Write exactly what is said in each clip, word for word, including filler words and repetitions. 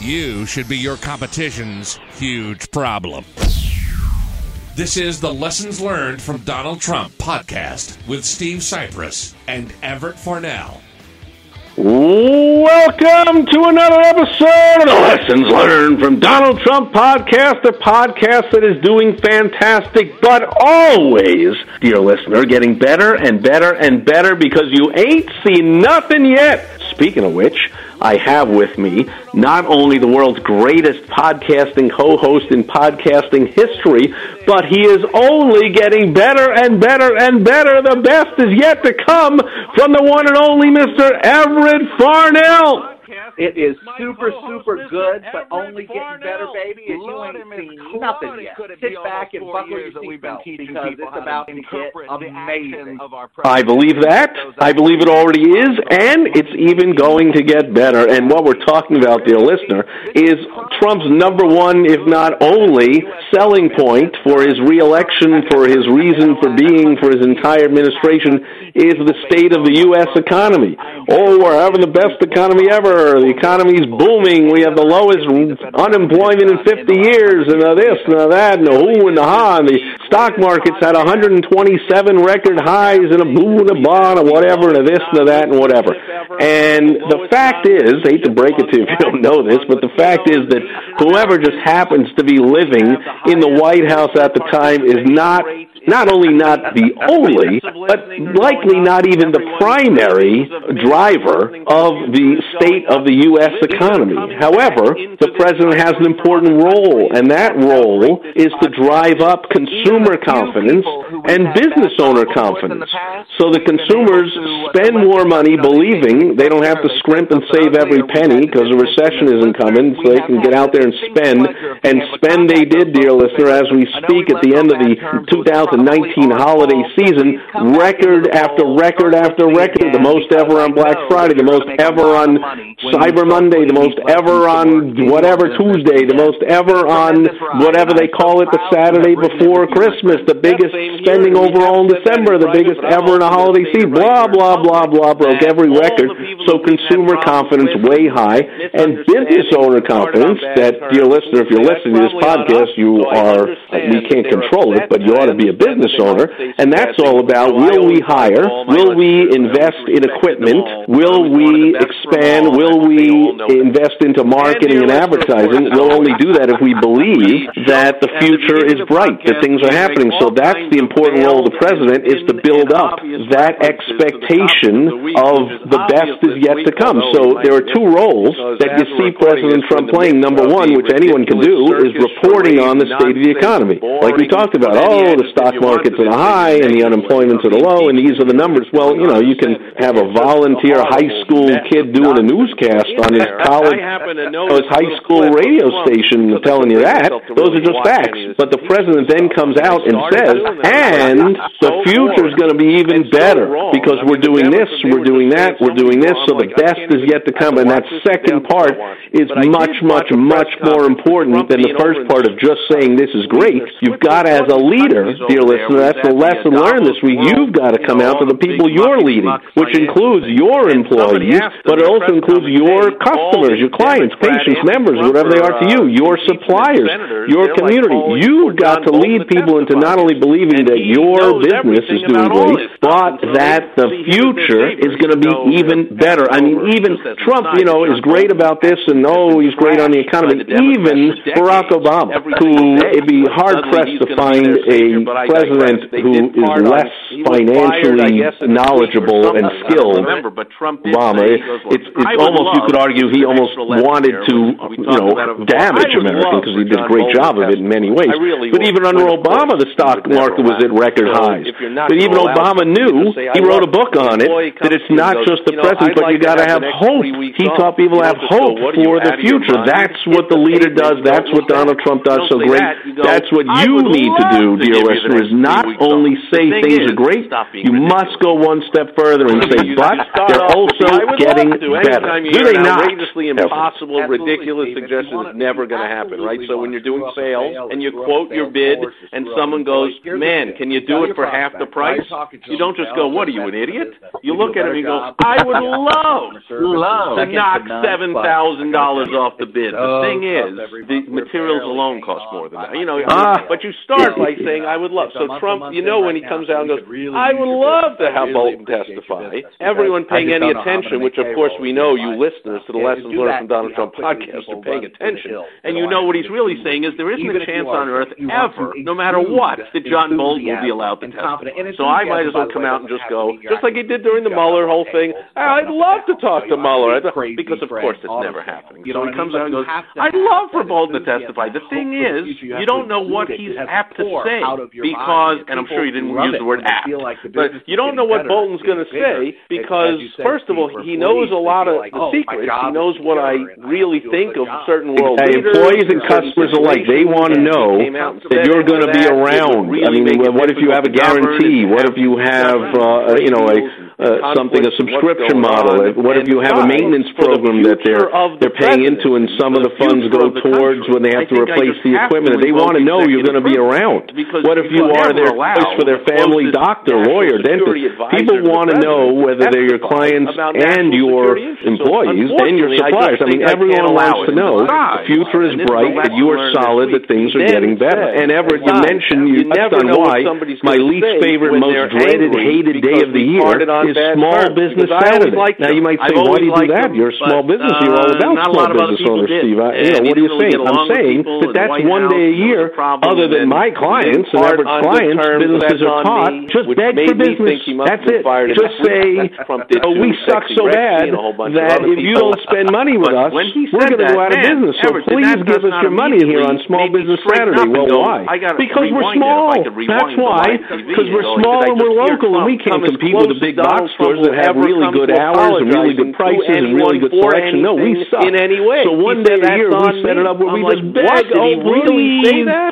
You should be your competition's huge problem. This is the Lessons Learned from Donald Trump podcast with Steve Cypress and Everett Farnell. Welcome to another episode of the Lessons Learned from Donald Trump podcast, a podcast that is doing fantastic, but always, dear listener, getting better and better and better because you ain't seen nothing yet. Speaking of which, I have with me not only the world's greatest podcasting co-host in podcasting history, but he is only getting better and better and better. The best is yet to come from the one and only Mister Everett Farnell. It is super, super good, but only getting better, baby, and you ain't seen nothing yet. Sit back and buckle your seatbelt because it's about to get amazing. I believe that. I believe it already is, and it's even going to get better. And what we're talking about, dear listener, is Trump's number one, if not only, selling point for his reelection, for his reason for being, for his entire administration, is the state of the U S economy. Oh, we're having the best economy ever. The economy's booming. We have the lowest unemployment in fifty years, and this and that, and the who and the ha, and the stock market's had one hundred twenty-seven record highs, and a boo and a bond, and whatever, and a this and a that, and whatever. And the fact is, I hate to break it to you if you don't know this, but the fact is that whoever just happens to be living in the White House at the time is not, not only not the only, but likely not even the primary driver of the state of the U S economy. However, the president has an important role, and that role is to drive up consumer confidence and business owner confidence, so the consumers spend more money believing they don't have to scrimp and save every penny because a recession isn't coming, so they can get out there and spend, and spend they did, dear listener, as we speak at the end of the two thousand nineteen holiday season, record after record after record, the most ever on Black Friday, the most ever on Cyber Monday, the most ever on whatever Tuesday, the most ever on whatever they call it, the Saturday before Christmas, the biggest spending overall in December, the biggest ever in a holiday season, blah, blah, blah, blah, broke every record. So consumer confidence way high, and business owner confidence that, dear listener, if you're listening to this podcast, you are, we can't control it, but you ought to be a business owner, and that's all about will we hire, will we invest in equipment, will we expand, will we invest into marketing and advertising. We'll only do that if we believe that the future is bright, that things are happening. So that's the important role of the president, is to build up that expectation of the best is yet to come. So there are two roles that you see President Trump playing. Number one, which anyone can do, is reporting on the state of the economy. Like we talked about, oh, the stock market's at a high and the unemployment's at a low and these are the numbers. Well, you know, you can have a volunteer high school kid doing a newscast on his college, his high school radio station telling you that. Those are just facts. But the president then comes out and says, and the future's going to be even better because we're doing this, we're doing that, we're doing this, so the best is yet to come. And that second part is much, much, much more important than the first part of just saying this is great. You've got, as a leader, dear listener, that's the lesson learned this week. You've got to come out to the people you're leading, which includes your employees, but it also includes your customers, your clients, patients, members, whatever they are to you, your suppliers, your community. You've got to lead people into not only believing that your business is doing great, but that the future is going to be even better. I mean, even Trump, you know, is great about this, and oh, he's great on the economy. Even Barack Obama, who it'd be hard-pressed to find a president who is less financially knowledgeable and skilled. Obama, it's, it's almost almost, you could argue, he almost wanted to, you know, damage America because he did a great job of it in many ways. But even under Obama, the stock market was at record highs. But even Obama knew, he wrote a book on it, that it's not just the present, but you got to have hope. He taught people to have hope for the future. That's what the leader does. That's what Donald Trump does so great. That's what you need to do, dear listeners, not only say things are great, you must go one step further and say, but they're also getting better. Do they not? Outrageously impossible, ridiculous suggestions is never going to happen, right? So when you're doing sales and you quote your bid and someone goes, man, can you do it for half the price? You don't just go, what are you, an idiot? You look at him and you go, I would love, love to knock seven thousand dollars off the bid. The thing is, the materials alone cost more than that. You know, ah, but you start by saying, I would love. So Trump, you know, when he comes out and goes, I would love to have Bolton testify. Everyone paying any attention, which, of course, we know you listeners to the Lessons Learned from Donald Trump podcast are paying attention. And you know what he's really saying is there isn't a chance on earth ever, no matter what, that John Bolton will be allowed to testify. So I might as well come out and just go, just like he did during the Mueller whole thing, I'd love to talk to Mueller. Because, of course, it's never happening. So he comes out and goes, I'd love for Bolton to testify. The thing is, you don't know what he's apt to say because, and I'm sure he didn't use the word apt, but you don't know what Bolton's going to say because, first of all, he knows a lot of the secrets. He knows what I really think of certain world leaders. Employees and customers alike, they want to know that you're going to be around. I mean, what if you have a guarantee? What if you have, uh, you know, a, uh, something, a subscription model? What if you have a maintenance program that they're they're paying into and some of the funds go towards when they have to replace the equipment? They want to know you're going to be around. What if you are their place for their family doctor, lawyer, dentist? People want to know whether they're your clients and your employees and your suppliers. I mean, everyone wants to know the future is bright, that you are solid, that things are getting better. And Everett, you mentioned, you touched on why my least favorite, most dreaded, hated day of the year is Small Business Saturday. Now, you might say, why do you do that? You're a small business. You're all about small business owners, Steve. You know, what do you think? I'm saying that that's one day a year, other than my clients and average clients, businesses are taught, just beg for business. That's it. Just say, oh, we suck so bad that if you don't spend money with us, we're going to go out of business. So please give us your money here on Small Business Saturday. Well, why? Because we're small. That's why. Because we're small and we're local and we can't compete with the big box stores that have really good hours and really good prices and really good selection. No, we suck. So one day a year we set it up where we just beg, oh, really?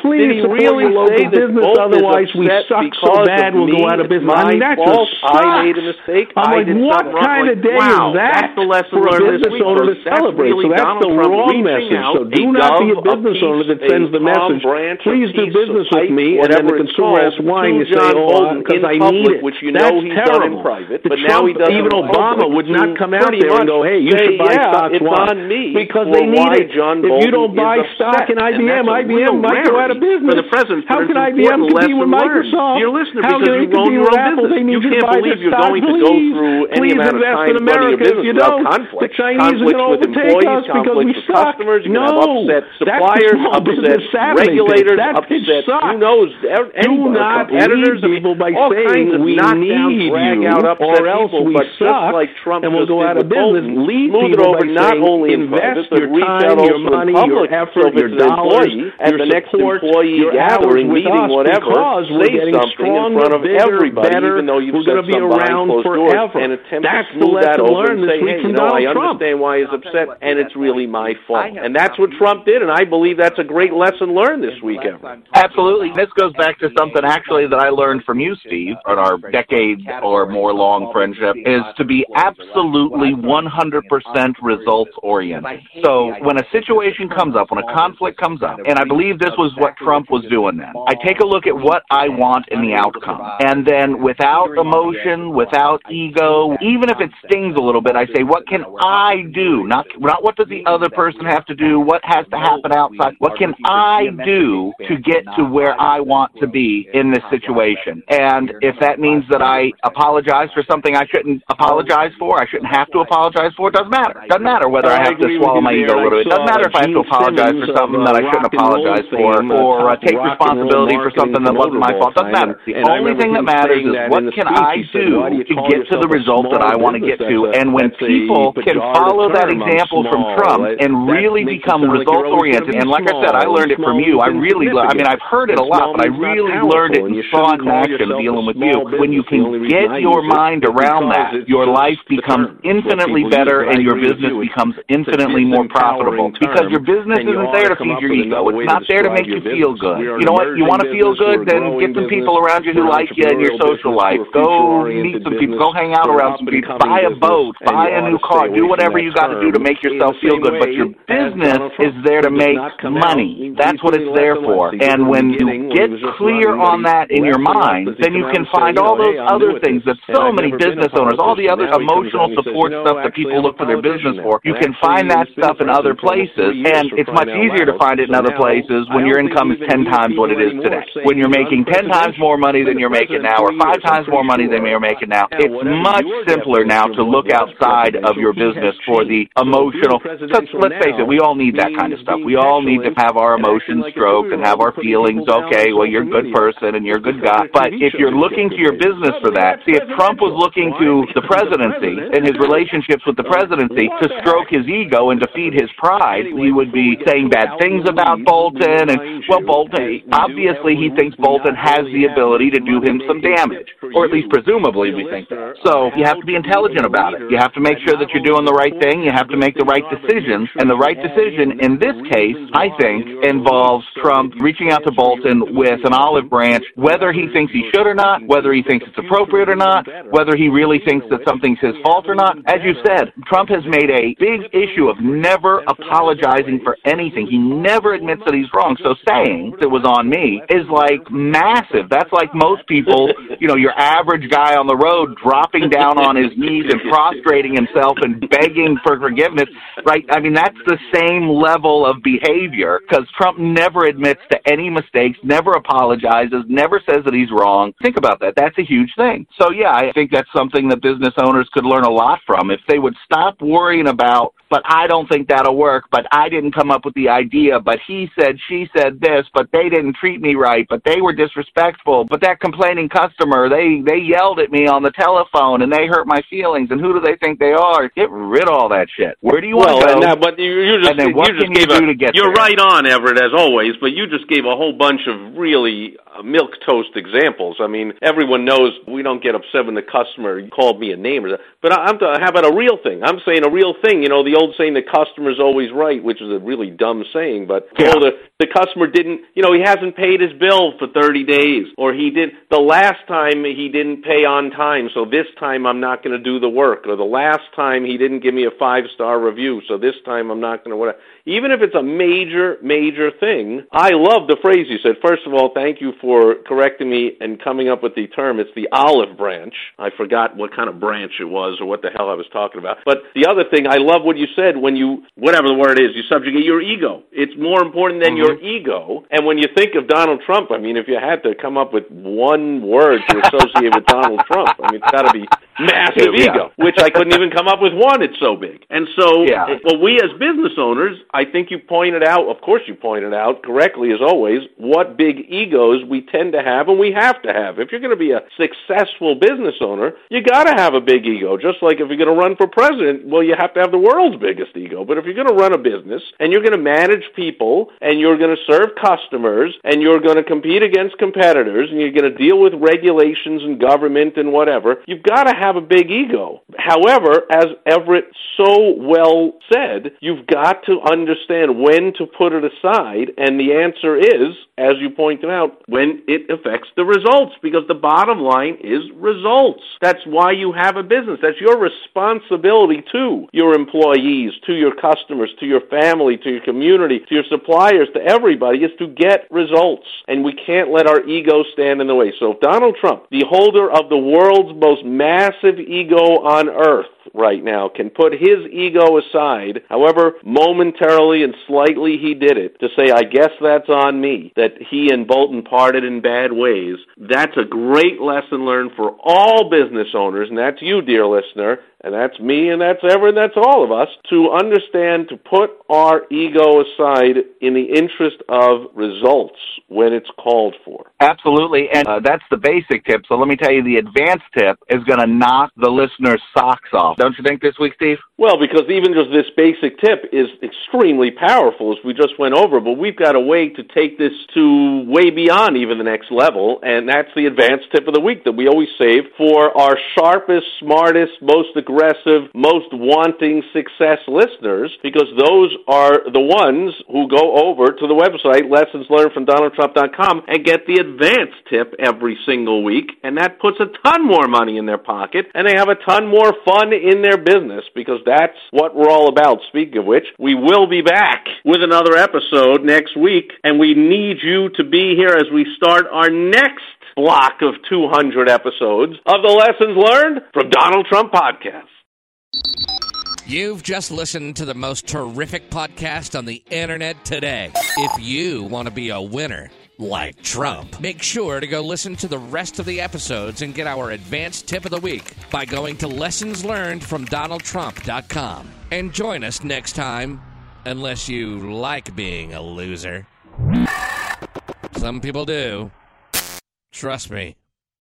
Please really local business, otherwise we suck so bad we'll go out of business. I mean, that just sucks. I made a mistake. I'm like, what kind of day is that for a business owner to celebrate? So that's the wrong message. So do not be a business owner that sends the message, please do business with me, and then the consumer asks why, and you say, oh, because I need it. That's terrible. But now even Obama would not come out there and go, hey, you should buy stocks, why? Because they need it. If you don't buy stock in I B M, I B M might go out of business. How can I B M compete with Microsoft? How can they compete with Apple? They need you to buy this stock, please. Please invest in America. If you don't, the Chinese are going to overtake us because we suck. No, that's Small Business Saturday. That pitch sucks. Do not deceive people by saying we need you or else we suck and we'll go out of business. Lead people by saying invest your time, your money, your effort, your dollars, and the next employee gathering, meeting, whatever, because we're getting stronger, bigger, better. We're going to be around forever. And that's the lesson learned this week from Donald Trump. I understand why he's upset, and it's really my fault. And that's what Trump did, and I believe that's a great lesson learned this week. Absolutely. This goes back to something, actually, that I learned from you, Steve, on our decade or more long friendship, is to be absolutely one hundred percent results-oriented. So when a situation comes up, when a conflict comes up, and I believe this was what Trump was doing then, I take a look at what I want in the outcome. And then without emotion, without ego, even if it stings a little bit, I say, what can I do? Not, not what does the other person have to do? What has to happen outside? What can I do to get to where I want to be in this situation? And if that means that I apologize for for something I shouldn't apologize for, I shouldn't have to apologize for, it doesn't matter. It doesn't matter whether I have to swallow my ego a little bit. It doesn't matter if I have to apologize for something that I shouldn't apologize for, or uh, take responsibility for something that wasn't my fault. It doesn't matter. The only thing that matters is what can I do to get to the result that I want to get to. And when people can follow that example from Trump and really become results-oriented, and like I said, I learned it from you. I really, I mean, I've heard it a lot, but I really learned it and saw it in action dealing with you. When you can get your mind around that, your life becomes infinitely better and your business becomes infinitely more profitable, because your business isn't there to feed your ego. It's not there to make you feel good. You know what? You want to feel good? Then get some people around you who like you in your social life. Go meet some people. Go hang out around some people. Buy a boat. Buy a new car. Do whatever you got to do to make yourself feel good. But your business is there to make money. That's what it's there for. And when you get clear on that in your mind, then you can find all those other things that so many business owners, all the other emotional support stuff that people look for their business for, you can find that stuff in other places. And it's much easier to find it in other places when your income is ten times what it is today. When you're making ten times more money than you're making now, or five times more money than you're making now, it's much simpler now to look outside of your business for the emotional. Let's face it, we all need that kind of stuff. We all need to have our emotions stroked and have our feelings, okay, well, you're a good person and you're a good guy. But if you're looking to your business for that, see, if Trump was looking to the presidency and his relationships with the presidency to stroke his ego and to feed his pride, he would be saying bad things about Bolton. And, well, Bolton, obviously he thinks Bolton has the ability to do him some damage, or at least presumably we think that. So you have to be intelligent about it. You have to make sure that you're doing the right thing. You have to make the right decisions. And the right decision in this case, I think, involves Trump reaching out to Bolton with an olive branch, whether he thinks he should or not, whether he thinks it's appropriate or not, whether he really thinks that something's his fault or not. As you said, Trump has made a big issue of never apologizing for anything. He never admits that he's wrong. So saying it was on me is like massive. That's like most people, you know, your average guy on the road dropping down on his knees and prostrating himself and begging for forgiveness, right? I mean, that's the same level of behavior, because Trump never admits to any mistakes, never apologizes, never says that he's wrong. Think about that. That's a huge thing. So, yeah, I think that's something that business owners could learn a lot from. If they would stop worrying about, but I don't think that'll work, but I didn't come up with the idea, but he said, she said this, but they didn't treat me right, but they were disrespectful, but that complaining customer, they, they yelled at me on the telephone and they hurt my feelings, and who do they think they are? Get rid of all that shit. Where do you well, want to go? Now, but you, you just, and then what you can you do a, to get You're there? Right on, Everett, as always, but you just gave a whole bunch of really milquetoast examples. I mean, everyone knows we don't get upset when the customer called me a name. Or but I'm t- how about a real thing? I'm saying a real thing. You know, the old saying, the customer's always right, which is a really dumb saying, but yeah. oh, the, the customer didn't, you know, he hasn't paid his bill for thirty days, or he did, the last time he didn't pay on time, so this time I'm not going to do the work, or the last time he didn't give me a five-star review, so this time I'm not going to whatever. Even if it's a major, major thing, I love the phrase you said. First of all, thank you for correcting me and coming up with the term. It's the olive branch. I forgot what kind of branch it was or what the hell I was talking about. But the other thing, I love what you said when you, whatever the word is, you subjugate your ego. It's more important than mm-hmm. your ego. And when you think of Donald Trump, I mean, if you had to come up with one word to associate with Donald Trump, I mean, it's got to be massive yeah. ego, which I couldn't even come up with one. It's so big. And so, yeah. well, we as business owners, I think you pointed out, of course you pointed out correctly as always, what big egos we tend to have and we have to have. If you're going to be a successful business owner, you got to have a big ego. Just like if you're going to run for president, well, you have to have the world's biggest ego. But if you're going to run a business and you're going to manage people and you're going to serve customers and you're going to compete against competitors and you're going to deal with regulations and government and whatever, you've got to have a big ego. However, as Everett so well said, you've got to understand when to put it aside, and the answer is, as you pointed out, when it affects the results, because the bottom line is results. That's why you have a business. That's your responsibility to your employees, to your customers, to your family, to your community, to your suppliers, to everybody, is to get results, and we can't let our ego stand in the way. So if Donald Trump, the holder of the world's most massive massive ego on earth right now, can put his ego aside, however momentarily and slightly he did it, to say, I guess that's on me, that he and Bolton parted in bad ways. That's a great lesson learned for all business owners, and that's you, dear listener, and that's me, and that's Everett, and that's all of us, to understand to put our ego aside in the interest of results when it's called for. Absolutely, and uh, that's the basic tip. So let me tell you, the advanced tip is going to knock the listener's socks off. Don't you think this week, Steve? Well, because even just this basic tip is extremely powerful, as we just went over, but we've got a way to take this to way beyond even the next level, and that's the advanced tip of the week that we always save for our sharpest, smartest, most aggressive, most wanting success listeners, because those are the ones who go over to the website lessons learned from Donald Trump dot com and get the advanced tip every single week, and that puts a ton more money in their pocket, and they have a ton more fun in their business, because that's what we're all about. Speaking of which, we will be back with another episode next week, and we need you to be here as we start our next block of two hundred episodes of the Lessons Learned from Donald Trump podcast. You've just listened to the most terrific podcast on the internet today. If you want to be a winner like Trump, make sure to go listen to the rest of the episodes and get our advanced tip of the week by going to lessons learned from Donald Trump dot com. And join us next time, unless you like being a loser. Some people do. Trust me.